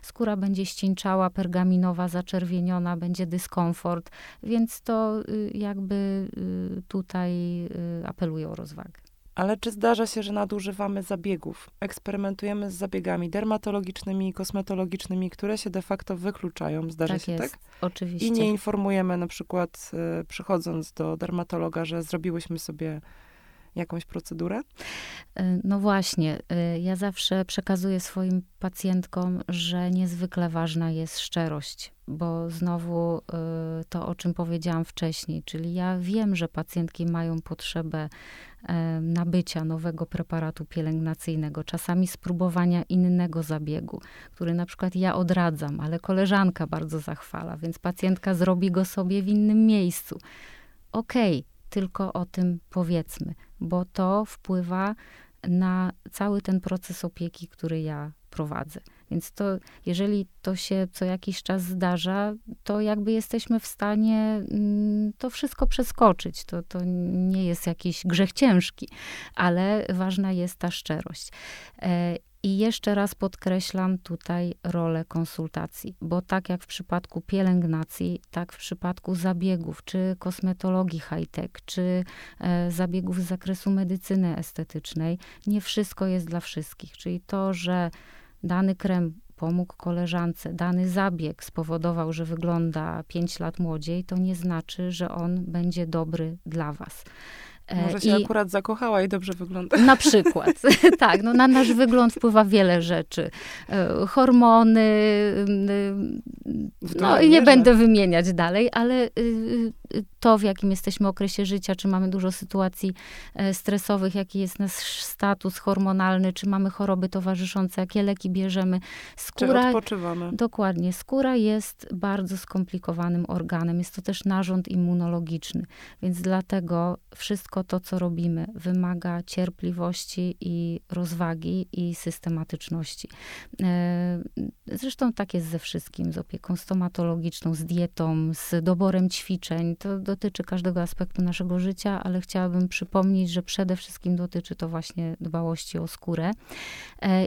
skóra będzie ścieńczała, pergaminowa, zaczerwieniona, będzie dyskomfort, więc to jakby tutaj apeluję o rozwagę. Ale czy zdarza się, że nadużywamy zabiegów? Eksperymentujemy z zabiegami dermatologicznymi i kosmetologicznymi, które się de facto wykluczają. Zdarza się tak? Oczywiście. I nie informujemy na przykład przychodząc do dermatologa, że zrobiłyśmy sobie jakąś procedurę? No właśnie. Ja zawsze przekazuję swoim pacjentkom, że niezwykle ważna jest szczerość. Bo znowu to, o czym powiedziałam wcześniej, czyli ja wiem, że pacjentki mają potrzebę nabycia nowego preparatu pielęgnacyjnego, czasami spróbowania innego zabiegu, który na przykład ja odradzam, ale koleżanka bardzo zachwala, więc pacjentka zrobi go sobie w innym miejscu. Okej, tylko o tym powiedzmy, bo to wpływa na cały ten proces opieki, który ja prowadzę. Więc to, jeżeli to się co jakiś czas zdarza, to jakby jesteśmy w stanie to wszystko przeskoczyć. To nie jest jakiś grzech ciężki, ale ważna jest ta szczerość. I jeszcze raz podkreślam tutaj rolę konsultacji, bo tak jak w przypadku pielęgnacji, tak w przypadku zabiegów, czy kosmetologii high-tech, czy zabiegów z zakresu medycyny estetycznej, nie wszystko jest dla wszystkich. Czyli to, że dany krem pomógł koleżance, dany zabieg spowodował, że wygląda 5 lat młodziej, to nie znaczy, że on będzie dobry dla was. Może się akurat zakochała i dobrze wygląda. Na przykład. Tak, no na nasz wygląd wpływa wiele rzeczy. Hormony, no nie będę wymieniać dalej, ale to, w jakim jesteśmy okresie życia, czy mamy dużo sytuacji stresowych, jaki jest nasz status hormonalny, czy mamy choroby towarzyszące, jakie leki bierzemy. Skóra, czy odpoczywamy. Dokładnie. Skóra jest bardzo skomplikowanym organem. Jest to też narząd immunologiczny, więc dlatego wszystko to, co robimy, wymaga cierpliwości i rozwagi i systematyczności. Zresztą tak jest ze wszystkim, z opieką stomatologiczną, z dietą, z doborem ćwiczeń. To dotyczy każdego aspektu naszego życia, ale chciałabym przypomnieć, że przede wszystkim dotyczy to właśnie dbałości o skórę.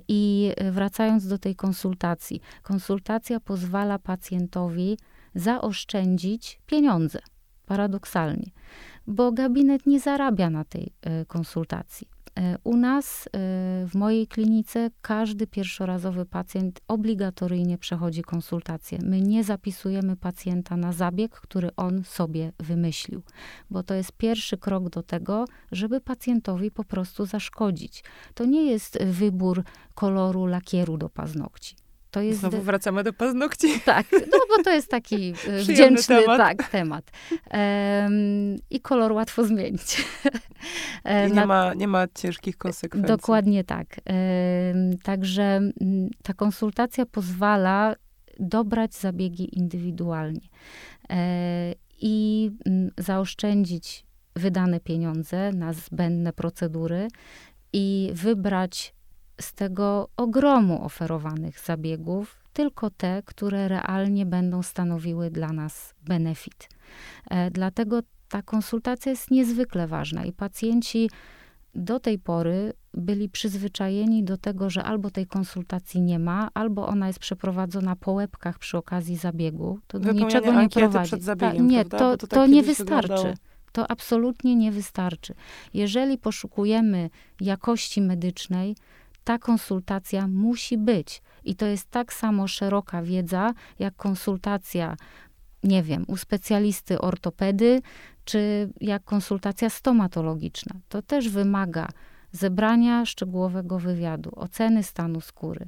I wracając do tej konsultacji. Konsultacja pozwala pacjentowi zaoszczędzić pieniądze. Paradoksalnie, bo gabinet nie zarabia na tej konsultacji. U nas, w mojej klinice, każdy pierwszorazowy pacjent obligatoryjnie przechodzi konsultację. My nie zapisujemy pacjenta na zabieg, który on sobie wymyślił, bo to jest pierwszy krok do tego, żeby pacjentowi po prostu zaszkodzić. To nie jest wybór koloru lakieru do paznokci. To jest znowu wracamy do paznokci. Tak, no bo to jest taki wdzięczny temat. Tak, temat. I kolor łatwo zmienić. I nie ma ciężkich konsekwencji. Dokładnie tak. Także ta konsultacja pozwala dobrać zabiegi indywidualnie i zaoszczędzić wydane pieniądze na zbędne procedury i wybrać z tego ogromu oferowanych zabiegów, tylko te, które realnie będą stanowiły dla nas benefit. Dlatego ta konsultacja jest niezwykle ważna i pacjenci do tej pory byli przyzwyczajeni do tego, że albo tej konsultacji nie ma, albo ona jest przeprowadzona po łebkach przy okazji zabiegu. To do niczego nie prowadzi. Przed zabiegiem, nie, to nie wystarczy. To absolutnie nie wystarczy. Jeżeli poszukujemy jakości medycznej, ta konsultacja musi być. I to jest tak samo szeroka wiedza, jak konsultacja nie wiem, u specjalisty ortopedy, czy jak konsultacja stomatologiczna. To też wymaga zebrania szczegółowego wywiadu, oceny stanu skóry,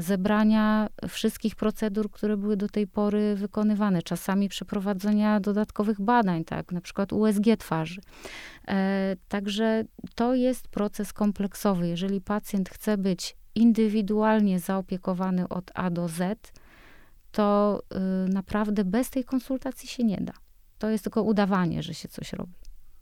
zebrania wszystkich procedur, które były do tej pory wykonywane, czasami przeprowadzenia dodatkowych badań, tak, na przykład USG twarzy. Także to jest proces kompleksowy. Jeżeli pacjent chce być indywidualnie zaopiekowany od A do Z, to naprawdę bez tej konsultacji się nie da. To jest tylko udawanie, że się coś robi.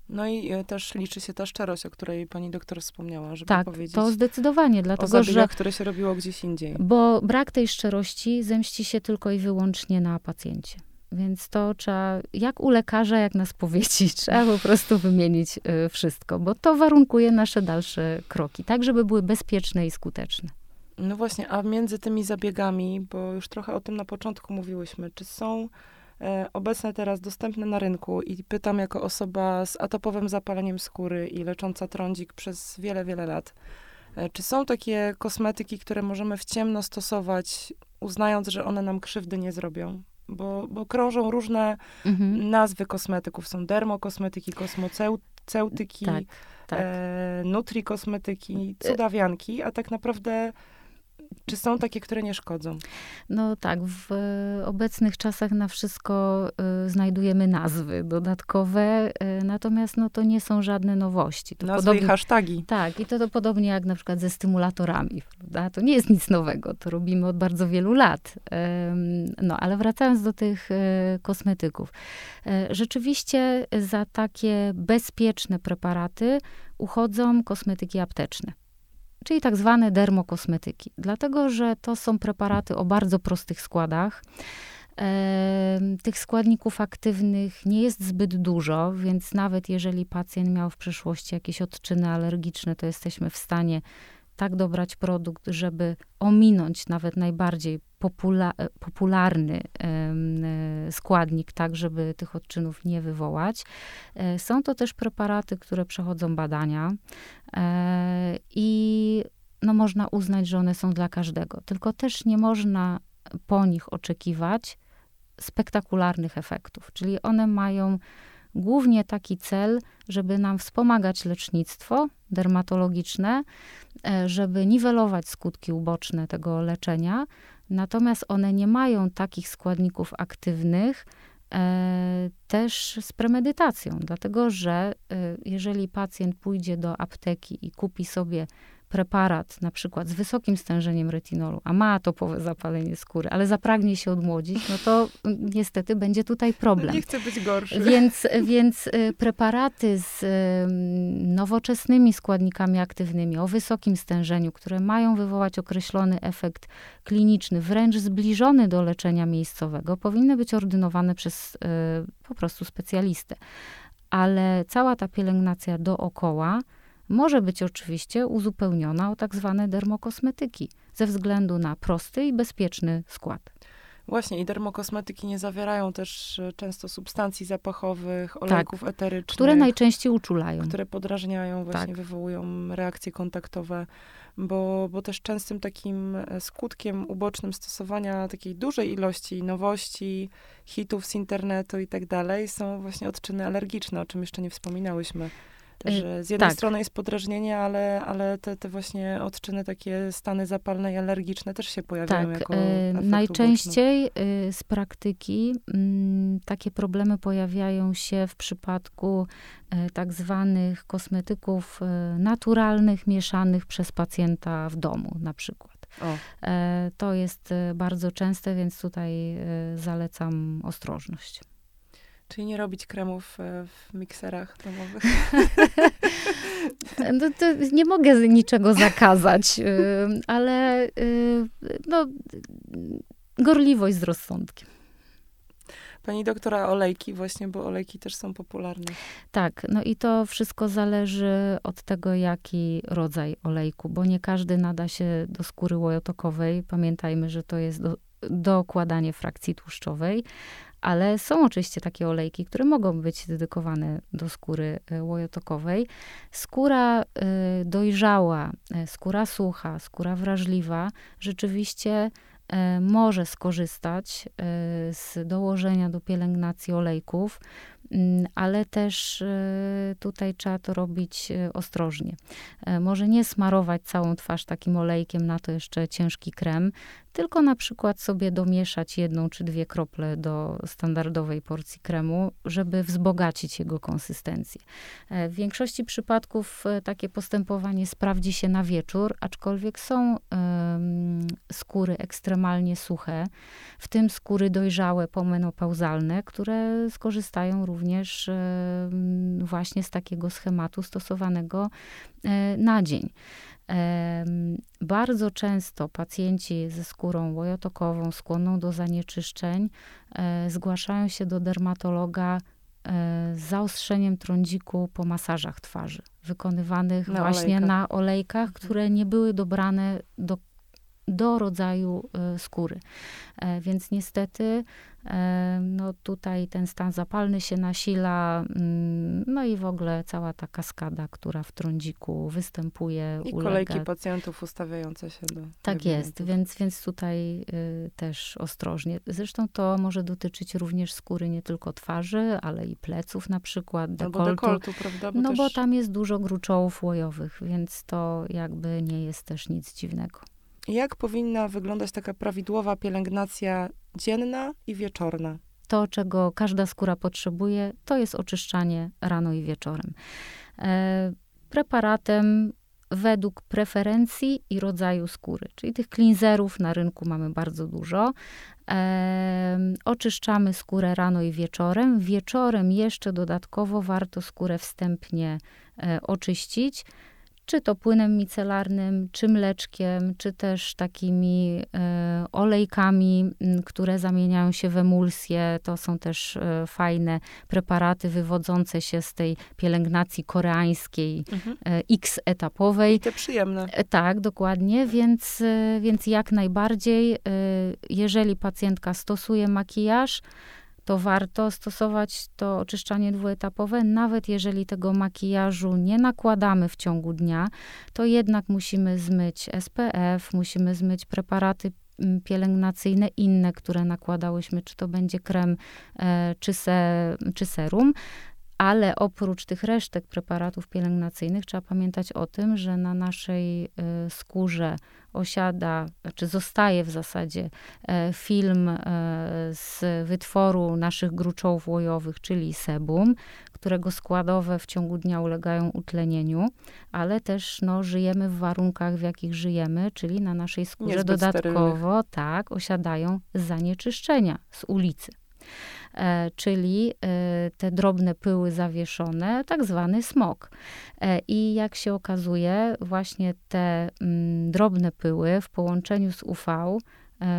No i też liczy się ta szczerość, o której pani doktor wspomniała, żeby powiedzieć. Tak, to zdecydowanie, dlatego że... o zabiegach, które się robiło gdzieś indziej. Bo brak tej szczerości zemści się tylko i wyłącznie na pacjencie. Więc to trzeba, jak u lekarza, jak na spowiedzi, trzeba po prostu wymienić wszystko, bo to warunkuje nasze dalsze kroki, tak żeby były bezpieczne i skuteczne. No właśnie, a między tymi zabiegami, bo już trochę o tym na początku mówiłyśmy, czy są obecne teraz dostępne na rynku, i pytam jako osoba z atopowym zapaleniem skóry i lecząca trądzik przez wiele, wiele lat, czy są takie kosmetyki, które możemy w ciemno stosować, uznając, że one nam krzywdy nie zrobią? Bo krążą różne nazwy kosmetyków. Są dermokosmetyki, kosmoceutyki, tak. Nutrikosmetyki, cudawianki, a tak naprawdę... Czy są takie, które nie szkodzą? No tak, w obecnych czasach na wszystko znajdujemy nazwy dodatkowe, natomiast no, to nie są żadne nowości. To nazwy podobnie, i hasztagi. Tak, i to podobnie jak na przykład ze stymulatorami, prawda? To nie jest nic nowego, to robimy od bardzo wielu lat. No, ale wracając do tych kosmetyków. Rzeczywiście za takie bezpieczne preparaty uchodzą kosmetyki apteczne. Czyli tak zwane dermokosmetyki. Dlatego, że to są preparaty o bardzo prostych składach. Tych składników aktywnych nie jest zbyt dużo, więc nawet jeżeli pacjent miał w przeszłości jakieś odczyny alergiczne, to jesteśmy w stanie tak dobrać produkt, żeby ominąć nawet najbardziej popularny składnik, tak żeby tych odczynów nie wywołać. Są to też preparaty, które przechodzą badania i no, można uznać, że one są dla każdego. Tylko też nie można po nich oczekiwać spektakularnych efektów. Czyli one mają głównie taki cel, żeby nam wspomagać lecznictwo dermatologiczne, żeby niwelować skutki uboczne tego leczenia. Natomiast one nie mają takich składników aktywnych też z premedytacją. Dlatego, że jeżeli pacjent pójdzie do apteki i kupi sobie preparat na przykład z wysokim stężeniem retinolu, a ma atopowe zapalenie skóry, ale zapragnie się odmłodzić, no to niestety będzie tutaj problem. Nie chcę być gorszy. Więc preparaty z nowoczesnymi składnikami aktywnymi o wysokim stężeniu, które mają wywołać określony efekt kliniczny, wręcz zbliżony do leczenia miejscowego, powinny być ordynowane przez po prostu specjalistę. Ale cała ta pielęgnacja dookoła może być oczywiście uzupełniona o tak zwane dermokosmetyki ze względu na prosty i bezpieczny skład. Właśnie i dermokosmetyki nie zawierają też często substancji zapachowych, olejków eterycznych. Które najczęściej uczulają. Które podrażniają, właśnie wywołują reakcje kontaktowe. Bo też częstym takim skutkiem ubocznym stosowania takiej dużej ilości nowości, hitów z internetu i tak dalej są właśnie odczyny alergiczne, o czym jeszcze nie wspominałyśmy. Że z jednej strony jest podrażnienie, ale te właśnie odczyny, takie stany zapalne i alergiczne też się pojawiają jako efekt najczęściej uboczny. Z praktyki takie problemy pojawiają się w przypadku tak zwanych kosmetyków naturalnych, mieszanych przez pacjenta w domu na przykład. To jest bardzo częste, więc tutaj zalecam ostrożność. Czyli nie robić kremów w mikserach domowych. No to nie mogę niczego zakazać, ale no, gorliwość z rozsądkiem. Pani doktora, olejki właśnie, bo olejki też są popularne. Tak, no i to wszystko zależy od tego, jaki rodzaj olejku, bo nie każdy nada się do skóry łojotokowej. Pamiętajmy, że to jest dokładanie frakcji tłuszczowej. Ale są oczywiście takie olejki, które mogą być dedykowane do skóry łojotokowej. Skóra dojrzała, skóra sucha, skóra wrażliwa rzeczywiście może skorzystać z dołożenia do pielęgnacji olejków, ale też tutaj trzeba to robić ostrożnie. Może nie smarować całą twarz takim olejkiem, na to jeszcze ciężki krem, tylko na przykład sobie domieszać 1 czy 2 krople do standardowej porcji kremu, żeby wzbogacić jego konsystencję. W większości przypadków takie postępowanie sprawdzi się na wieczór, aczkolwiek są skóry ekstremalnie suche, w tym skóry dojrzałe, pomenopauzalne, które skorzystają również właśnie z takiego schematu stosowanego na dzień. Bardzo często pacjenci ze skórą łojotokową, skłonną do zanieczyszczeń, zgłaszają się do dermatologa z zaostrzeniem trądziku po masażach twarzy, wykonywanych właśnie na olejkach, które nie były dobrane do rodzaju skóry. Więc niestety no tutaj ten stan zapalny się nasila, no i w ogóle cała ta kaskada, która w trądziku występuje. I ulega. Kolejki pacjentów ustawiające się do... Tak jest, więc tutaj też ostrożnie. Zresztą to może dotyczyć również skóry nie tylko twarzy, ale i pleców na przykład, dekoltu. Albo dekoltu, prawda? Bo bo tam jest dużo gruczołów łojowych, więc to jakby nie jest też nic dziwnego. Jak powinna wyglądać taka prawidłowa pielęgnacja dzienna i wieczorna? To, czego każda skóra potrzebuje, to jest oczyszczanie rano i wieczorem. Preparatem według preferencji i rodzaju skóry. Czyli tych cleanserów na rynku mamy bardzo dużo. Oczyszczamy skórę rano i wieczorem. Wieczorem jeszcze dodatkowo warto skórę wstępnie oczyścić. Czy to płynem micelarnym, czy mleczkiem, czy też takimi olejkami, które zamieniają się w emulsję. To są też fajne preparaty wywodzące się z tej pielęgnacji koreańskiej, x-etapowej. I te przyjemne. Tak, dokładnie. Więc jak najbardziej, jeżeli pacjentka stosuje makijaż, to warto stosować to oczyszczanie dwuetapowe, nawet jeżeli tego makijażu nie nakładamy w ciągu dnia, to jednak musimy zmyć SPF, musimy zmyć preparaty pielęgnacyjne inne, które nakładałyśmy, czy to będzie krem, czy serum. Ale oprócz tych resztek preparatów pielęgnacyjnych trzeba pamiętać o tym, że na naszej skórze osiada, czy zostaje w zasadzie film z wytworu naszych gruczołów łojowych, czyli sebum, którego składowe w ciągu dnia ulegają utlenieniu, ale też no, żyjemy w warunkach, w jakich żyjemy, czyli na naszej skórze niezbyt dodatkowo tak osiadają zanieczyszczenia z ulicy. Czyli te drobne pyły zawieszone, tak zwany smog. I jak się okazuje, właśnie te drobne pyły w połączeniu z UV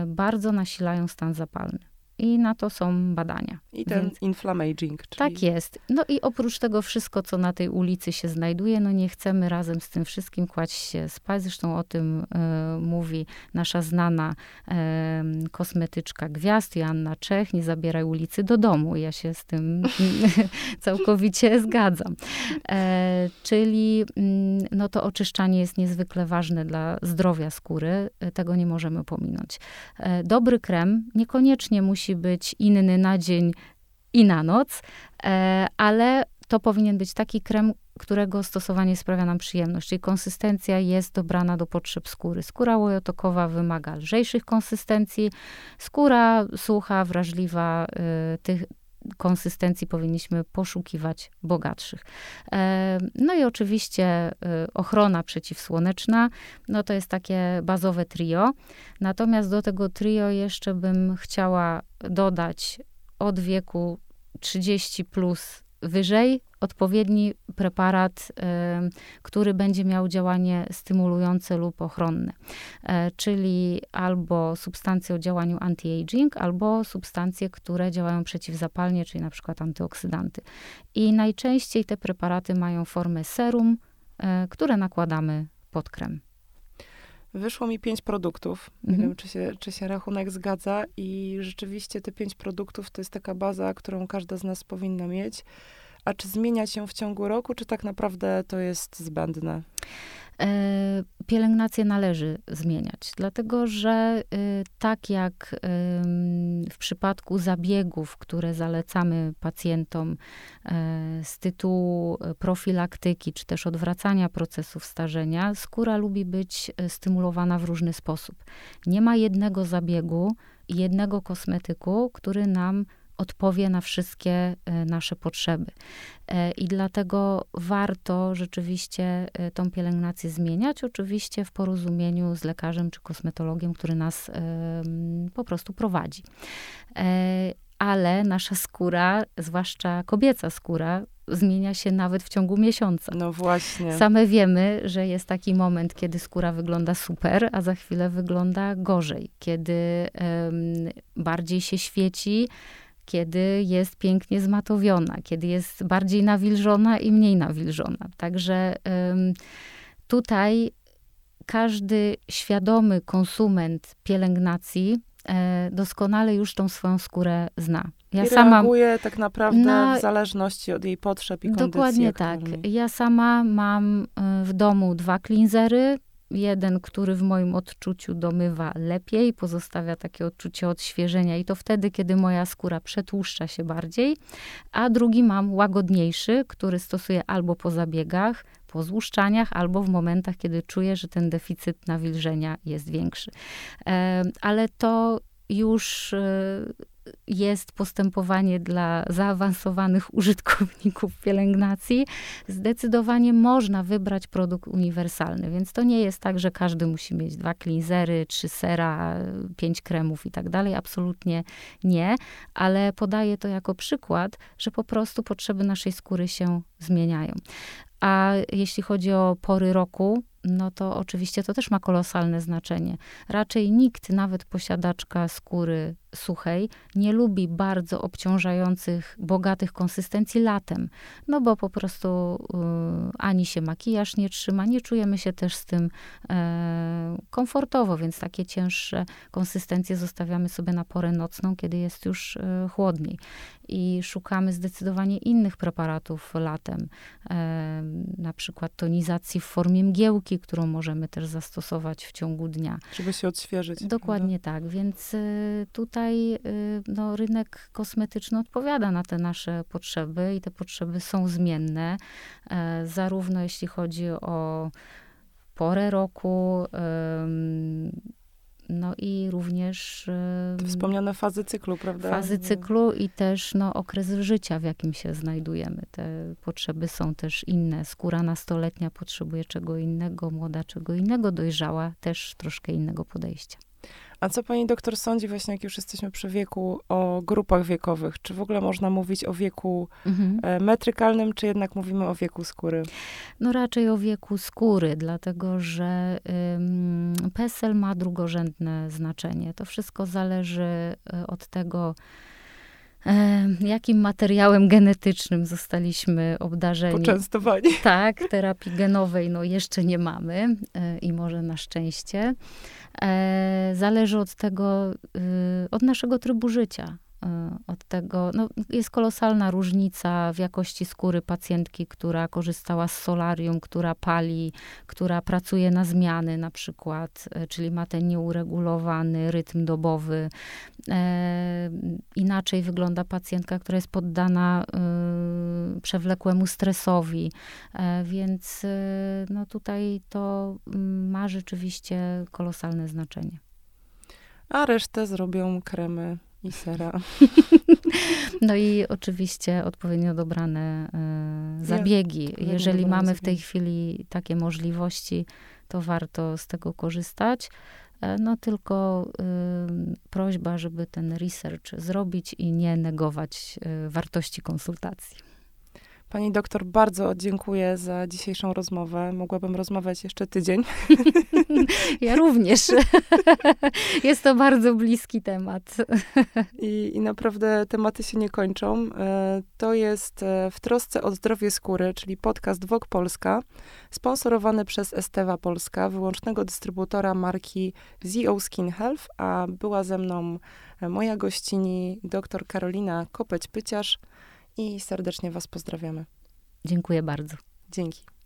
bardzo nasilają stan zapalny. I na to są badania. I ten inflammaging. Czyli... Tak jest. No i oprócz tego wszystko, co na tej ulicy się znajduje, no nie chcemy razem z tym wszystkim kłaść się spać. Zresztą o tym mówi nasza znana kosmetyczka gwiazd, Joanna Czech, nie zabieraj ulicy do domu. Ja się z tym całkowicie zgadzam. Czyli no to oczyszczanie jest niezwykle ważne dla zdrowia skóry. Tego nie możemy pominąć. Dobry krem niekoniecznie musi być inny na dzień i na noc, ale to powinien być taki krem, którego stosowanie sprawia nam przyjemność. Czyli konsystencja jest dobrana do potrzeb skóry. Skóra łojotokowa wymaga lżejszych konsystencji. Skóra sucha, wrażliwa, tych konsystencji powinniśmy poszukiwać bogatszych. No i oczywiście ochrona przeciwsłoneczna, no to jest takie bazowe trio. Natomiast do tego trio jeszcze bym chciała dodać od wieku 30 plus wyżej odpowiedni preparat, który będzie miał działanie stymulujące lub ochronne. Czyli albo substancje o działaniu anti-aging, albo substancje, które działają przeciwzapalnie, czyli na przykład antyoksydanty. I najczęściej te preparaty mają formę serum, które nakładamy pod krem. Wyszło mi 5 produktów. Nie wiem, czy się rachunek zgadza. I rzeczywiście te 5 produktów to jest taka baza, którą każda z nas powinna mieć. A czy zmienia się w ciągu roku, czy tak naprawdę to jest zbędne? pielęgnację należy zmieniać, dlatego że tak jak w przypadku zabiegów, które zalecamy pacjentom z tytułu profilaktyki, czy też odwracania procesów starzenia, skóra lubi być stymulowana w różny sposób. Nie ma jednego zabiegu, jednego kosmetyku, który nam odpowie na wszystkie nasze potrzeby. I dlatego warto rzeczywiście tą pielęgnację zmieniać, oczywiście w porozumieniu z lekarzem czy kosmetologiem, który nas po prostu prowadzi. Ale nasza skóra, zwłaszcza kobieca skóra, zmienia się nawet w ciągu miesiąca. No właśnie. Same wiemy, że jest taki moment, kiedy skóra wygląda super, a za chwilę wygląda gorzej. Kiedy bardziej się świeci, kiedy jest pięknie zmatowiona, kiedy jest bardziej nawilżona i mniej nawilżona. Także tutaj każdy świadomy konsument pielęgnacji doskonale już tą swoją skórę zna. Ja i sama reaguje tak naprawdę w zależności od jej potrzeb i kondycji. Dokładnie tak. Ja sama mam w domu 2 cleansery. Jeden, który w moim odczuciu domywa lepiej, pozostawia takie odczucie odświeżenia i to wtedy, kiedy moja skóra przetłuszcza się bardziej, a drugi mam łagodniejszy, który stosuję albo po zabiegach, po złuszczaniach, albo w momentach, kiedy czuję, że ten deficyt nawilżenia jest większy. Ale to już jest postępowanie dla zaawansowanych użytkowników pielęgnacji. Zdecydowanie można wybrać produkt uniwersalny, więc to nie jest tak, że każdy musi mieć 2 cleansery, 3 sera, 5 kremów i tak dalej. Absolutnie nie, ale podaję to jako przykład, że po prostu potrzeby naszej skóry się zmieniają. A jeśli chodzi o pory roku, no to oczywiście to też ma kolosalne znaczenie. Raczej nikt, nawet posiadaczka skóry suchej, nie lubi bardzo obciążających, bogatych konsystencji latem. No bo po prostu ani się makijaż nie trzyma, nie czujemy się też z tym komfortowo, więc takie cięższe konsystencje zostawiamy sobie na porę nocną, kiedy jest już chłodniej. I szukamy zdecydowanie innych preparatów latem. Na przykład tonizacji w formie mgiełki, którą możemy też zastosować w ciągu dnia. Żeby się odświeżyć. Dokładnie tak, więc tutaj no, rynek kosmetyczny odpowiada na te nasze potrzeby i te potrzeby są zmienne, zarówno jeśli chodzi o porę roku, no i również wspomniane fazy cyklu, prawda? Fazy cyklu i też no, okres życia, w jakim się znajdujemy. Te potrzeby są też inne. Skóra nastoletnia potrzebuje czego innego, młoda czego innego, dojrzała też troszkę innego podejścia. A co pani doktor sądzi, właśnie jak już jesteśmy przy wieku, o grupach wiekowych? Czy w ogóle można mówić o wieku metrykalnym, czy jednak mówimy o wieku skóry? No raczej o wieku skóry, dlatego że PESEL ma drugorzędne znaczenie. To wszystko zależy od tego, jakim materiałem genetycznym zostaliśmy obdarzeni. Poczęstowani. Tak, terapii genowej no jeszcze nie mamy i może na szczęście. Zależy od tego, od naszego trybu życia. Od tego, no jest kolosalna różnica w jakości skóry pacjentki, która korzystała z solarium, która pali, która pracuje na zmiany na przykład, czyli ma ten nieuregulowany rytm dobowy. Inaczej wygląda pacjentka, która jest poddana przewlekłemu stresowi, więc no tutaj to ma rzeczywiście kolosalne znaczenie. A resztę zrobią kremy. I sera. No i oczywiście odpowiednio dobrane zabiegi. Jeżeli mamy w tej chwili takie możliwości, to warto z tego korzystać. No tylko prośba, żeby ten research zrobić i nie negować wartości konsultacji. Pani doktor, bardzo dziękuję za dzisiejszą rozmowę. Mogłabym rozmawiać jeszcze tydzień. Ja również. Jest to bardzo bliski temat. I naprawdę tematy się nie kończą. To jest W trosce o zdrowie skóry, czyli podcast Vogue Polska, sponsorowany przez Estewa Polska, wyłącznego dystrybutora marki ZO Skin Health, a była ze mną moja gościni, dr Karolina Kopeć-Pyciarz. I serdecznie was pozdrawiamy. Dziękuję bardzo. Dzięki.